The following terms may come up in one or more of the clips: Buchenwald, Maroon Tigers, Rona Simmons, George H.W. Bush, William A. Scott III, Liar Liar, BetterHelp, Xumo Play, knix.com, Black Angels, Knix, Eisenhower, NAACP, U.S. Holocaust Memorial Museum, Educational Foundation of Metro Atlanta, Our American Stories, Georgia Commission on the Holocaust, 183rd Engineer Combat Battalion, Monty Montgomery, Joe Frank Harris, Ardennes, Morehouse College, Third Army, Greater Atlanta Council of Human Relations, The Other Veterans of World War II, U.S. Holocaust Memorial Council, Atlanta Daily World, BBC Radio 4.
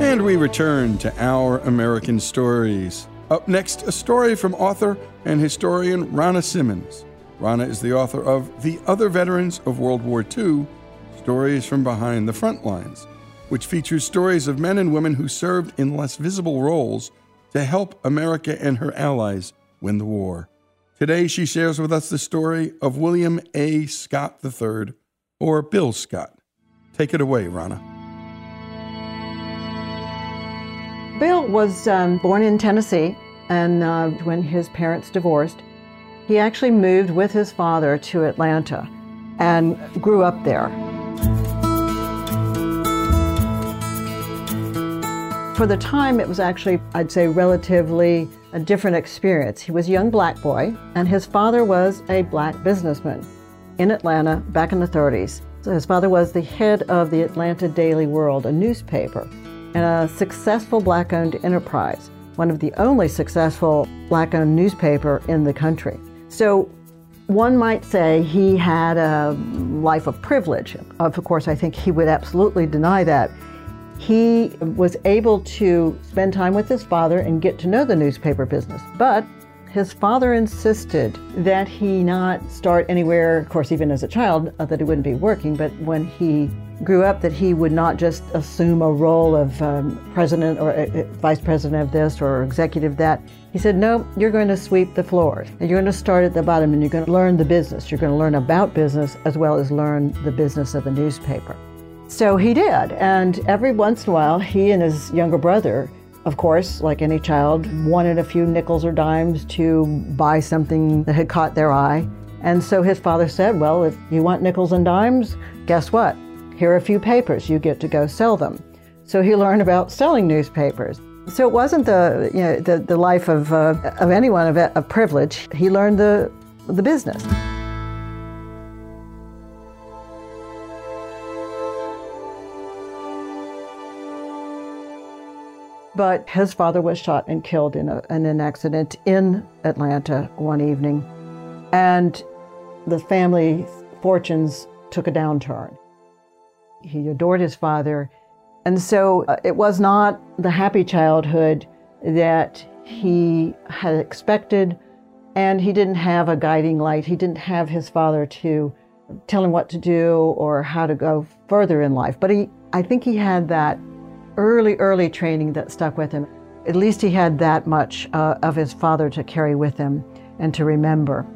And we return to Our American Stories. Up next, a story from author and historian Rona Simmons. Rona is the author of The Other Veterans of World War II, Stories from Behind the Front Lines, which features stories of men and women who served in less visible roles to help America and her allies win the war. Today, she shares with us the story of William A. Scott III, or Bill Scott. Take it away, Rona. Bill was born in Tennessee, and when his parents divorced, he actually moved with his father to Atlanta and grew up there. For the time, it was actually, I'd say, relatively a different experience. He was a young black boy, and his father was a black businessman in Atlanta back in the 30s. So his father was the head of the Atlanta Daily World, a newspaper, and a successful black-owned enterprise, one of the only successful black-owned newspaper in the country. So one might say he had a life of privilege. Of course, I think he would absolutely deny that. He was able to spend time with his father and get to know the newspaper business, but his father insisted that he not start anywhere, of course, even as a child, that he wouldn't be working, but when he grew up that he would not just assume a role of president or vice president of this or executive that. He said, no, you're going to sweep the floors, and you're going to start at the bottom, and you're going to learn the business. You're going to learn about business as well as learn the business of the newspaper. So he did, and every once in a while, he and his younger brother, of course, like any child, wanted a few nickels or dimes to buy something that had caught their eye. And so his father said, well, if you want nickels and dimes, guess what? Here are a few papers, you get to go sell them. So he learned about selling newspapers. So it wasn't the life of anyone of privilege. He learned the business. But his father was shot and killed in an accident in Atlanta one evening. And the family fortunes took a downturn. He adored his father. And so it was not the happy childhood that he had expected. And he didn't have a guiding light. He didn't have his father to tell him what to do or how to go further in life. But I think he had that early training that stuck with him. At least he had that much of his father to carry with him and to remember.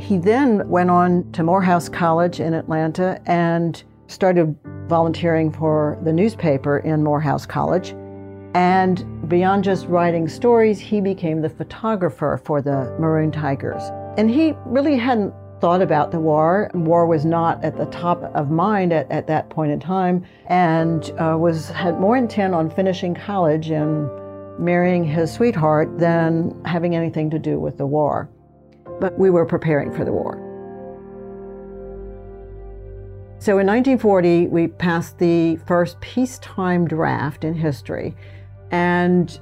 He then went on to Morehouse College in Atlanta and started volunteering for the newspaper in Morehouse College. And beyond just writing stories, he became the photographer for the Maroon Tigers. And he really hadn't thought about the war. War was not at the top of mind at that point in time, and had more intent on finishing college and marrying his sweetheart than having anything to do with the war. But we were preparing for the war. So in 1940, we passed the first peacetime draft in history, and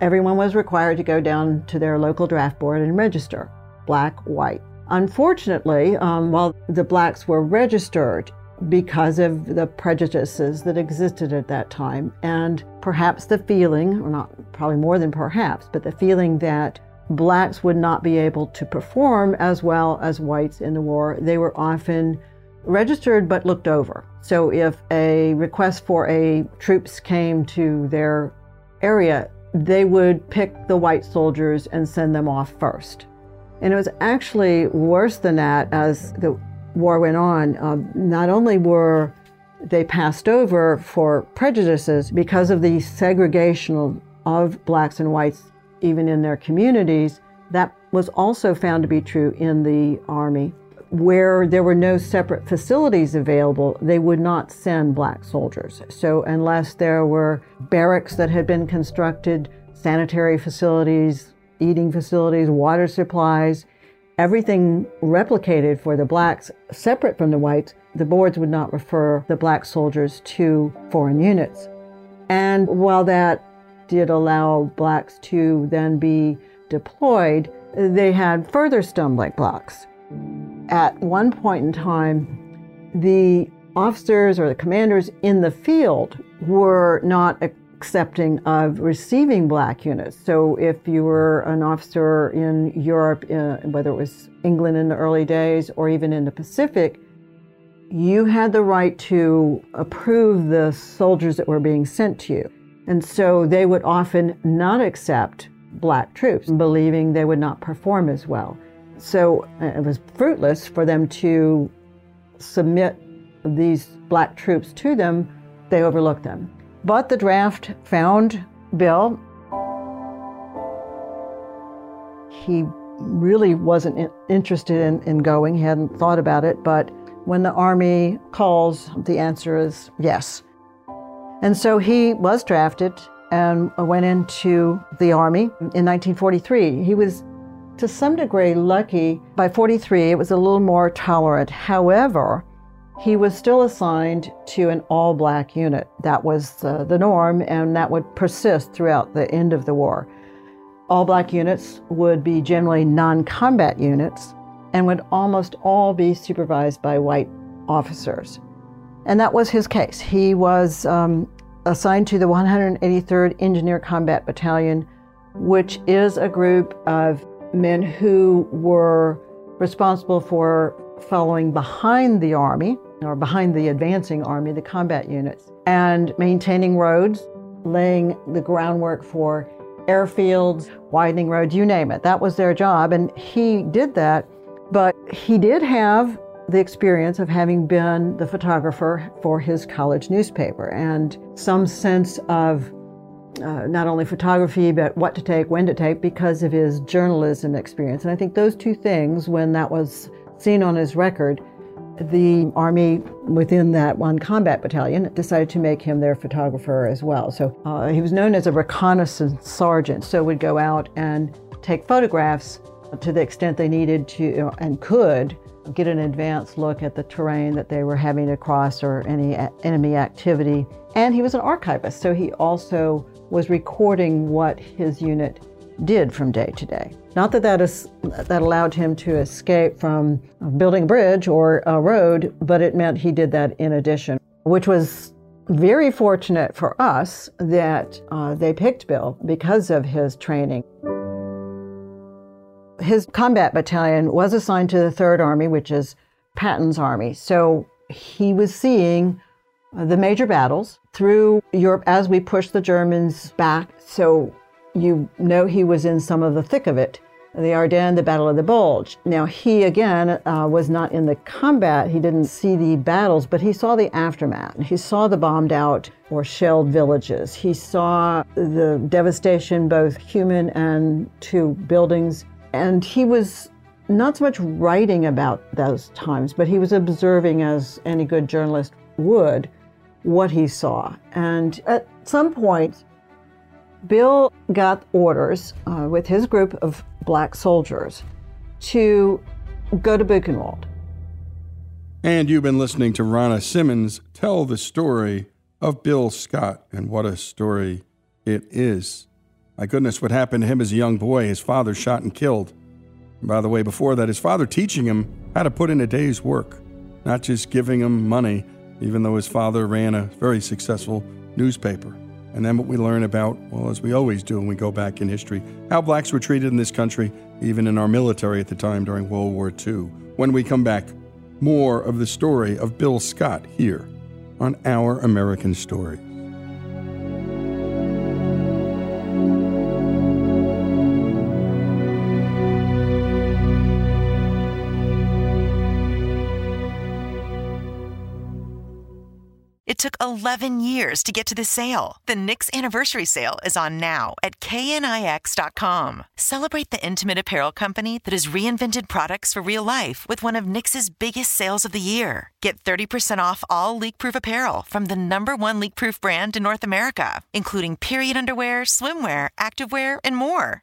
everyone was required to go down to their local draft board and register, black, white. Unfortunately, while the blacks were registered because of the prejudices that existed at that time, and perhaps the feeling, or not probably more than perhaps, but the feeling that blacks would not be able to perform as well as whites in the war, they were often registered but looked over. So if a request for troops came to their area, they would pick the white soldiers and send them off first. And it was actually worse than that as the war went on. Not only were they passed over for prejudices because of the segregation of blacks and whites, even in their communities, that was also found to be true in the Army. Where there were no separate facilities available, they would not send black soldiers. So unless there were barracks that had been constructed, sanitary facilities, eating facilities, water supplies, everything replicated for the blacks separate from the whites, the boards would not refer the black soldiers to foreign units. And while that did allow blacks to then be deployed, they had further stumbling blocks. At one point in time, the officers or the commanders in the field were not accepting of receiving black units. So if you were an officer in Europe, whether it was England in the early days or even in the Pacific, you had the right to approve the soldiers that were being sent to you. And so they would often not accept black troops, believing they would not perform as well. So it was fruitless for them to submit these black troops to them. They overlooked them. But the draft found Bill. He really wasn't interested in going. He hadn't thought about it. But when the Army calls, the answer is yes. And so he was drafted and went into the Army in 1943. He was, to some degree, lucky. By 43, it was a little more tolerant. However, he was still assigned to an all-black unit. That was the norm, and that would persist throughout the end of the war. All-black units would be generally non-combat units and would almost all be supervised by white officers. And that was his case. He was assigned to the 183rd Engineer Combat Battalion, which is a group of men who were responsible for following behind the Army, or behind the advancing Army, the combat units, and maintaining roads, laying the groundwork for airfields, widening roads, you name it. That was their job, and he did that, but he did have the experience of having been the photographer for his college newspaper, and some sense of not only photography, but what to take, when to take, because of his journalism experience. And I think those two things, when that was seen on his record, the Army within that one combat battalion decided to make him their photographer as well. So he was known as a reconnaissance sergeant, so would go out and take photographs to the extent they needed to and could get an advanced look at the terrain that they were having to cross or any enemy activity. And he was an archivist, so he also was recording what his unit did from day to day. Not that that allowed him to escape from building a bridge or a road, but it meant he did that in addition, which was very fortunate for us that they picked Bill because of his training. His combat battalion was assigned to the Third Army, which is Patton's Army. So he was seeing the major battles through Europe as we pushed the Germans back. So you know he was in some of the thick of it, the Ardennes, the Battle of the Bulge. Now he, again, was not in the combat. He didn't see the battles, but he saw the aftermath. He saw the bombed out or shelled villages. He saw the devastation, both human and to buildings. And he was not so much writing about those times, but he was observing, as any good journalist would, what he saw. And at some point, Bill got orders with his group of black soldiers to go to Buchenwald. And you've been listening to Rona Simmons tell the story of Bill Scott, and what a story it is. My goodness, what happened to him as a young boy, his father shot and killed. And by the way, before that, his father teaching him how to put in a day's work, not just giving him money, even though his father ran a very successful newspaper. And then what we learn about, well, as we always do when we go back in history, how blacks were treated in this country, even in our military at the time during World War II. When we come back, more of the story of Bill Scott here on Our American Stories. It took 11 years to get to this sale. The Knix Anniversary Sale is on now at knix.com. Celebrate the intimate apparel company that has reinvented products for real life with one of Knix's biggest sales of the year. Get 30% off all leak-proof apparel from the #1 leak-proof brand in North America, including period underwear, swimwear, activewear, and more.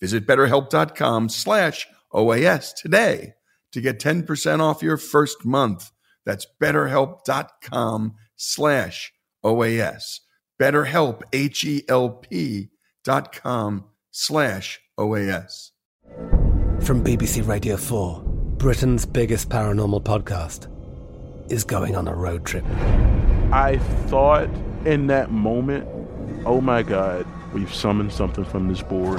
Visit BetterHelp.com/OAS today to get 10% off your first month. That's BetterHelp.com/OAS. BetterHelp, HELP.com/OAS. From BBC Radio 4, Britain's biggest paranormal podcast is going on a road trip. I thought in that moment, oh my God, we've summoned something from this board.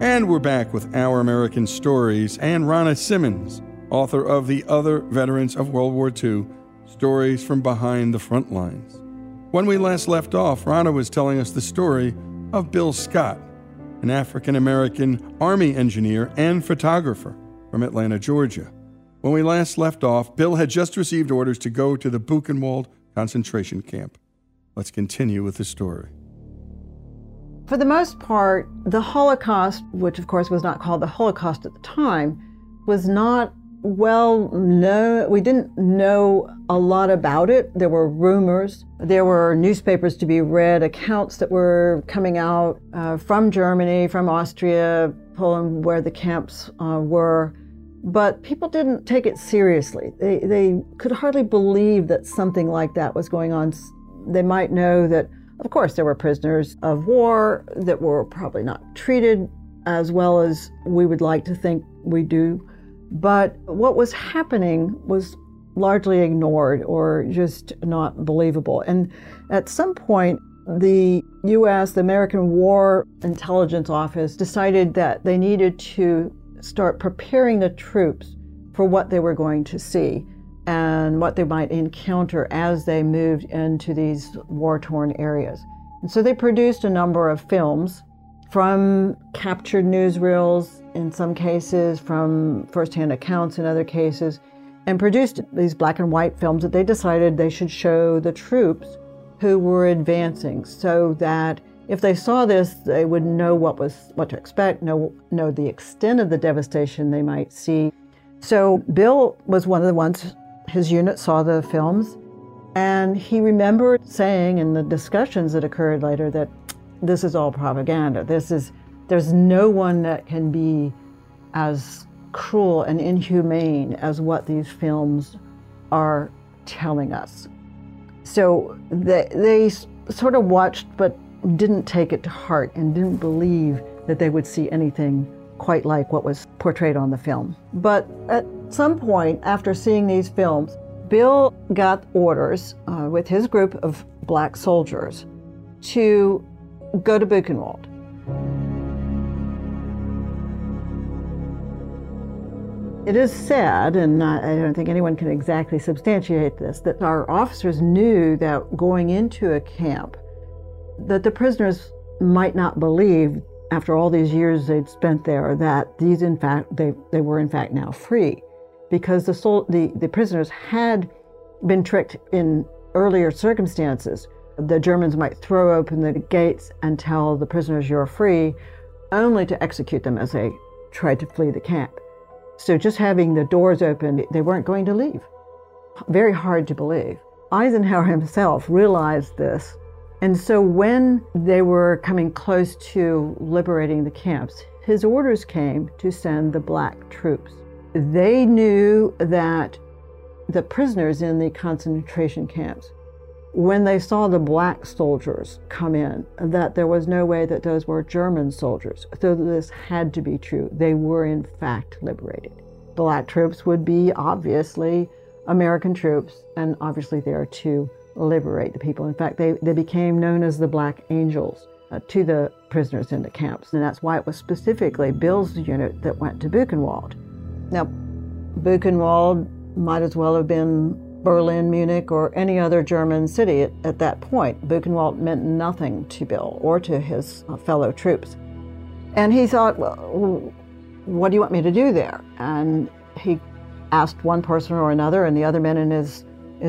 And we're back with Our American Stories and Rona Simmons, author of The Other Veterans of World War II, Stories from Behind the Front Lines. When we last left off, Rona was telling us the story of Bill Scott, an African-American Army engineer and photographer from Atlanta, Georgia. When we last left off, Bill had just received orders to go to the Buchenwald concentration camp. Let's continue with the story. For the most part, the Holocaust, which of course was not called the Holocaust at the time, was not well known. We didn't know a lot about it. There were rumors. There were newspapers to be read, accounts that were coming out from Germany, from Austria, Poland, where the camps were. But people didn't take it seriously. They could hardly believe that something like that was going on. They might know that, of course, there were prisoners of war that were probably not treated as well as we would like to think we do. But what was happening was largely ignored or just not believable. And at some point, the U.S., the American War Intelligence Office, decided that they needed to start preparing the troops for what they were going to see and what they might encounter as they moved into these war-torn areas. And so they produced a number of films from captured newsreels in some cases, from firsthand accounts in other cases, and produced these black and white films that they decided they should show the troops who were advancing so that if they saw this, they would know what to expect, know the extent of the devastation they might see. So Bill was one of the ones. His unit saw the films, and he remembered saying in the discussions that occurred later that this is all propaganda. There's no one that can be as cruel and inhumane as what these films are telling us. So they sort of watched but didn't take it to heart and didn't believe that they would see anything quite like what was portrayed on the film. But at some point after seeing these films, Bill got orders with his group of black soldiers to go to Buchenwald. It is said, and I don't think anyone can exactly substantiate this, that our officers knew that going into a camp, that the prisoners might not believe after all these years they'd spent there that these, in fact, they were in fact now free, because the prisoners had been tricked in earlier circumstances. The Germans might throw open the gates and tell the prisoners you're free, only to execute them as they tried to flee the camp. So just having the doors open, they weren't going to leave. Very hard to believe. Eisenhower himself realized this. And so when they were coming close to liberating the camps, his orders came to send the black troops. They knew that the prisoners in the concentration camps when they saw the black soldiers come in, that there was no way that those were German soldiers. So this had to be true. They were in fact liberated. Black troops would be obviously American troops, and obviously they are to liberate the people. In fact, they became known as the Black Angels to the prisoners in the camps. And that's why it was specifically Bill's unit that went to Buchenwald. Now, Buchenwald might as well have been Berlin, Munich, or any other German city at that point. Buchenwald meant nothing to Bill or to his fellow troops. And he thought, well, what do you want me to do there? And he asked one person or another, and the other men in his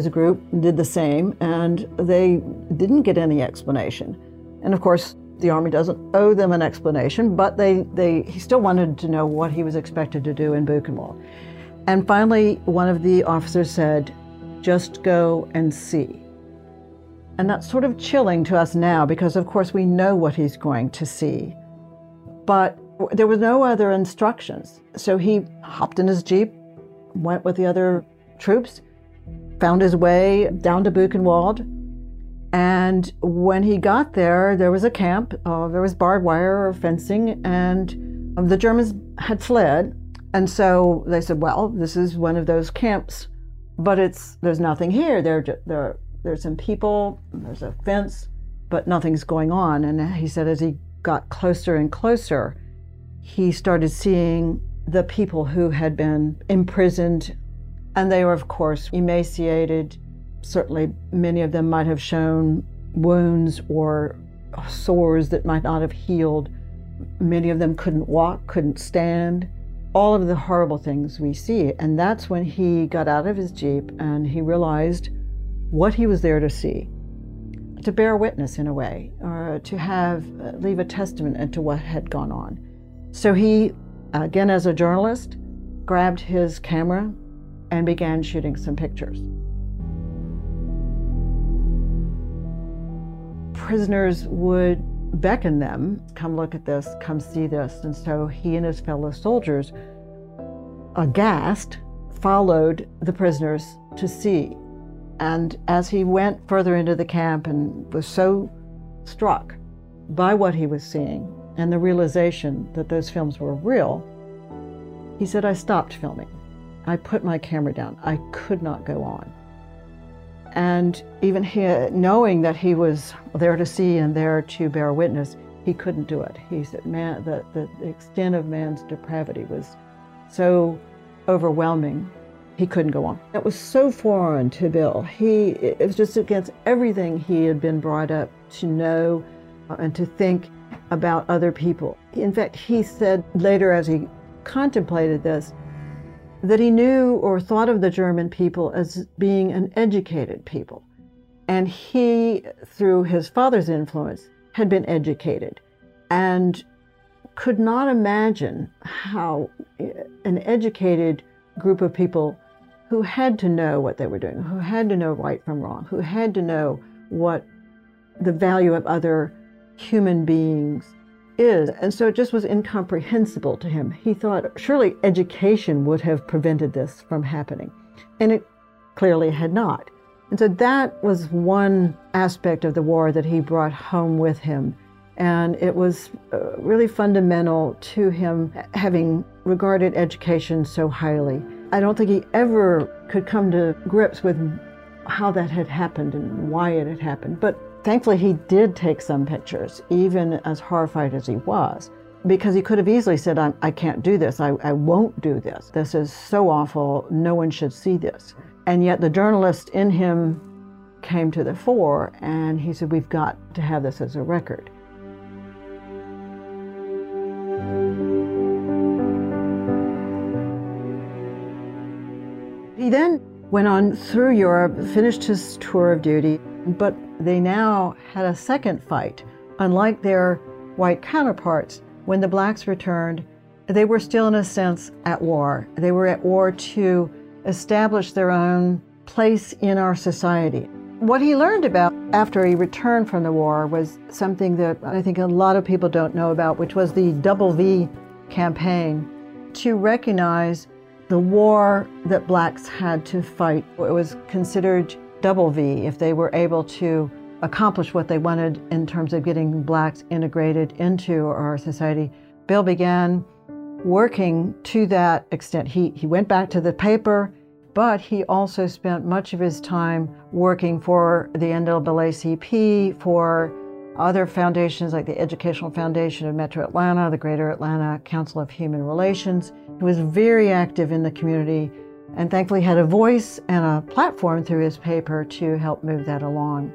group did the same, and they didn't get any explanation. And of course, the Army doesn't owe them an explanation, but he still wanted to know what he was expected to do in Buchenwald. And finally, one of the officers said, "Just go and see." And that's sort of chilling to us now because, of course, we know what he's going to see. But there was no other instructions. So he hopped in his Jeep, went with the other troops, found his way down to Buchenwald. And when he got there, there was a camp. There was barbed wire or fencing, and the Germans had fled. And so they said, well, this is one of those camps, but there's nothing here. There's some people, there's a fence, but nothing's going on. And he said as he got closer and closer, he started seeing the people who had been imprisoned. And they were, of course, emaciated. Certainly many of them might have shown wounds or sores that might not have healed. Many of them couldn't walk, couldn't stand. All of the horrible things we see. And that's when he got out of his Jeep and he realized what he was there to see, to bear witness in a way, or to leave a testament into what had gone on. So he, again as a journalist, grabbed his camera and began shooting some pictures. Prisoners would beckon them, come look at this, come see this. And so he and his fellow soldiers, aghast, followed the prisoners to see. And as he went further into the camp and was so struck by what he was seeing and the realization that those films were real, he said, "I stopped filming. I put my camera down. I could not go on." And even here, knowing that he was there to see and there to bear witness, he couldn't do it. He said, "Man, the extent of man's depravity was so overwhelming, he couldn't go on." It was so foreign to Bill. It was just against everything he had been brought up to know and to think about other people. In fact, he said later as he contemplated this, that he knew or thought of the German people as being an educated people. And he, through his father's influence, had been educated and could not imagine how an educated group of people who had to know what they were doing, who had to know right from wrong, who had to know what the value of other human beings is. And so it just was incomprehensible to him. He thought surely education would have prevented this from happening, and it clearly had not. And so that was one aspect of the war that he brought home with him, and it was really fundamental to him having regarded education so highly. I don't think he ever could come to grips with how that had happened and why it had happened, but thankfully, he did take some pictures, even as horrified as he was, because he could have easily said, I can't do this. I won't do this. This is so awful. No one should see this. And yet the journalist in him came to the fore, and he said, "We've got to have this as a record." He then went on through Europe, finished his tour of duty, but they now had a second fight. Unlike their white counterparts, when the blacks returned, they were still, in a sense, at war. They were at war to establish their own place in our society. What he learned about after he returned from the war was something that I think a lot of people don't know about, which was the Double V campaign to recognize the war that blacks had to fight. It was considered double V if they were able to accomplish what they wanted in terms of getting blacks integrated into our society. Bill began working to that extent. He went back to the paper, but he also spent much of his time working for the NAACP, for other foundations like the Educational Foundation of Metro Atlanta, the Greater Atlanta Council of Human Relations. He was very active in the community and thankfully had a voice and a platform through his paper to help move that along.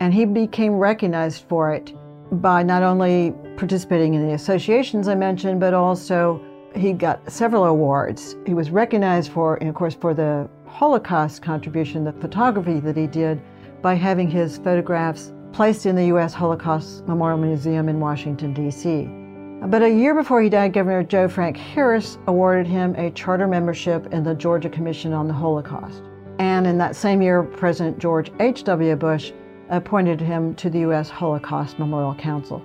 And he became recognized for it by not only participating in the associations I mentioned, but also he got several awards. He was recognized for, and of course, for the Holocaust contribution, the photography that he did by having his photographs placed in the U.S. Holocaust Memorial Museum in Washington, D.C. But a year before he died, Governor Joe Frank Harris awarded him a charter membership in the Georgia Commission on the Holocaust. And in that same year, President George H.W. Bush appointed him to the U.S. Holocaust Memorial Council.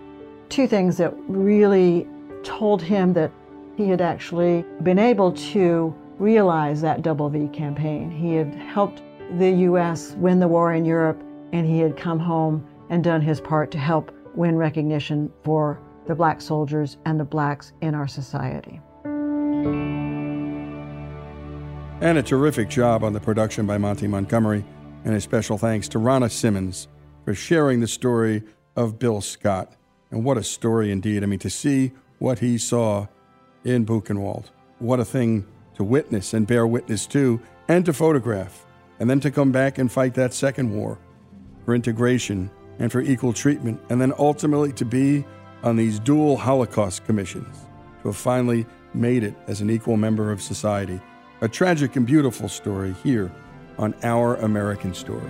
Two things that really told him that he had actually been able to realize that Double V campaign. He had helped the U.S. win the war in Europe, and he had come home and done his part to help win recognition for the black soldiers and the blacks in our society. And a terrific job on the production by Monty Montgomery, and a special thanks to Rona Simmons for sharing the story of Bill Scott. And what a story indeed. I mean, to see what he saw in Buchenwald, what a thing to witness and bear witness to, and to photograph, and then to come back and fight that second war for integration and for equal treatment, and then ultimately to be on these dual Holocaust commissions, to have finally made it as an equal member of society. A tragic and beautiful story here on Our American Stories.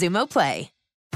Xumo Play.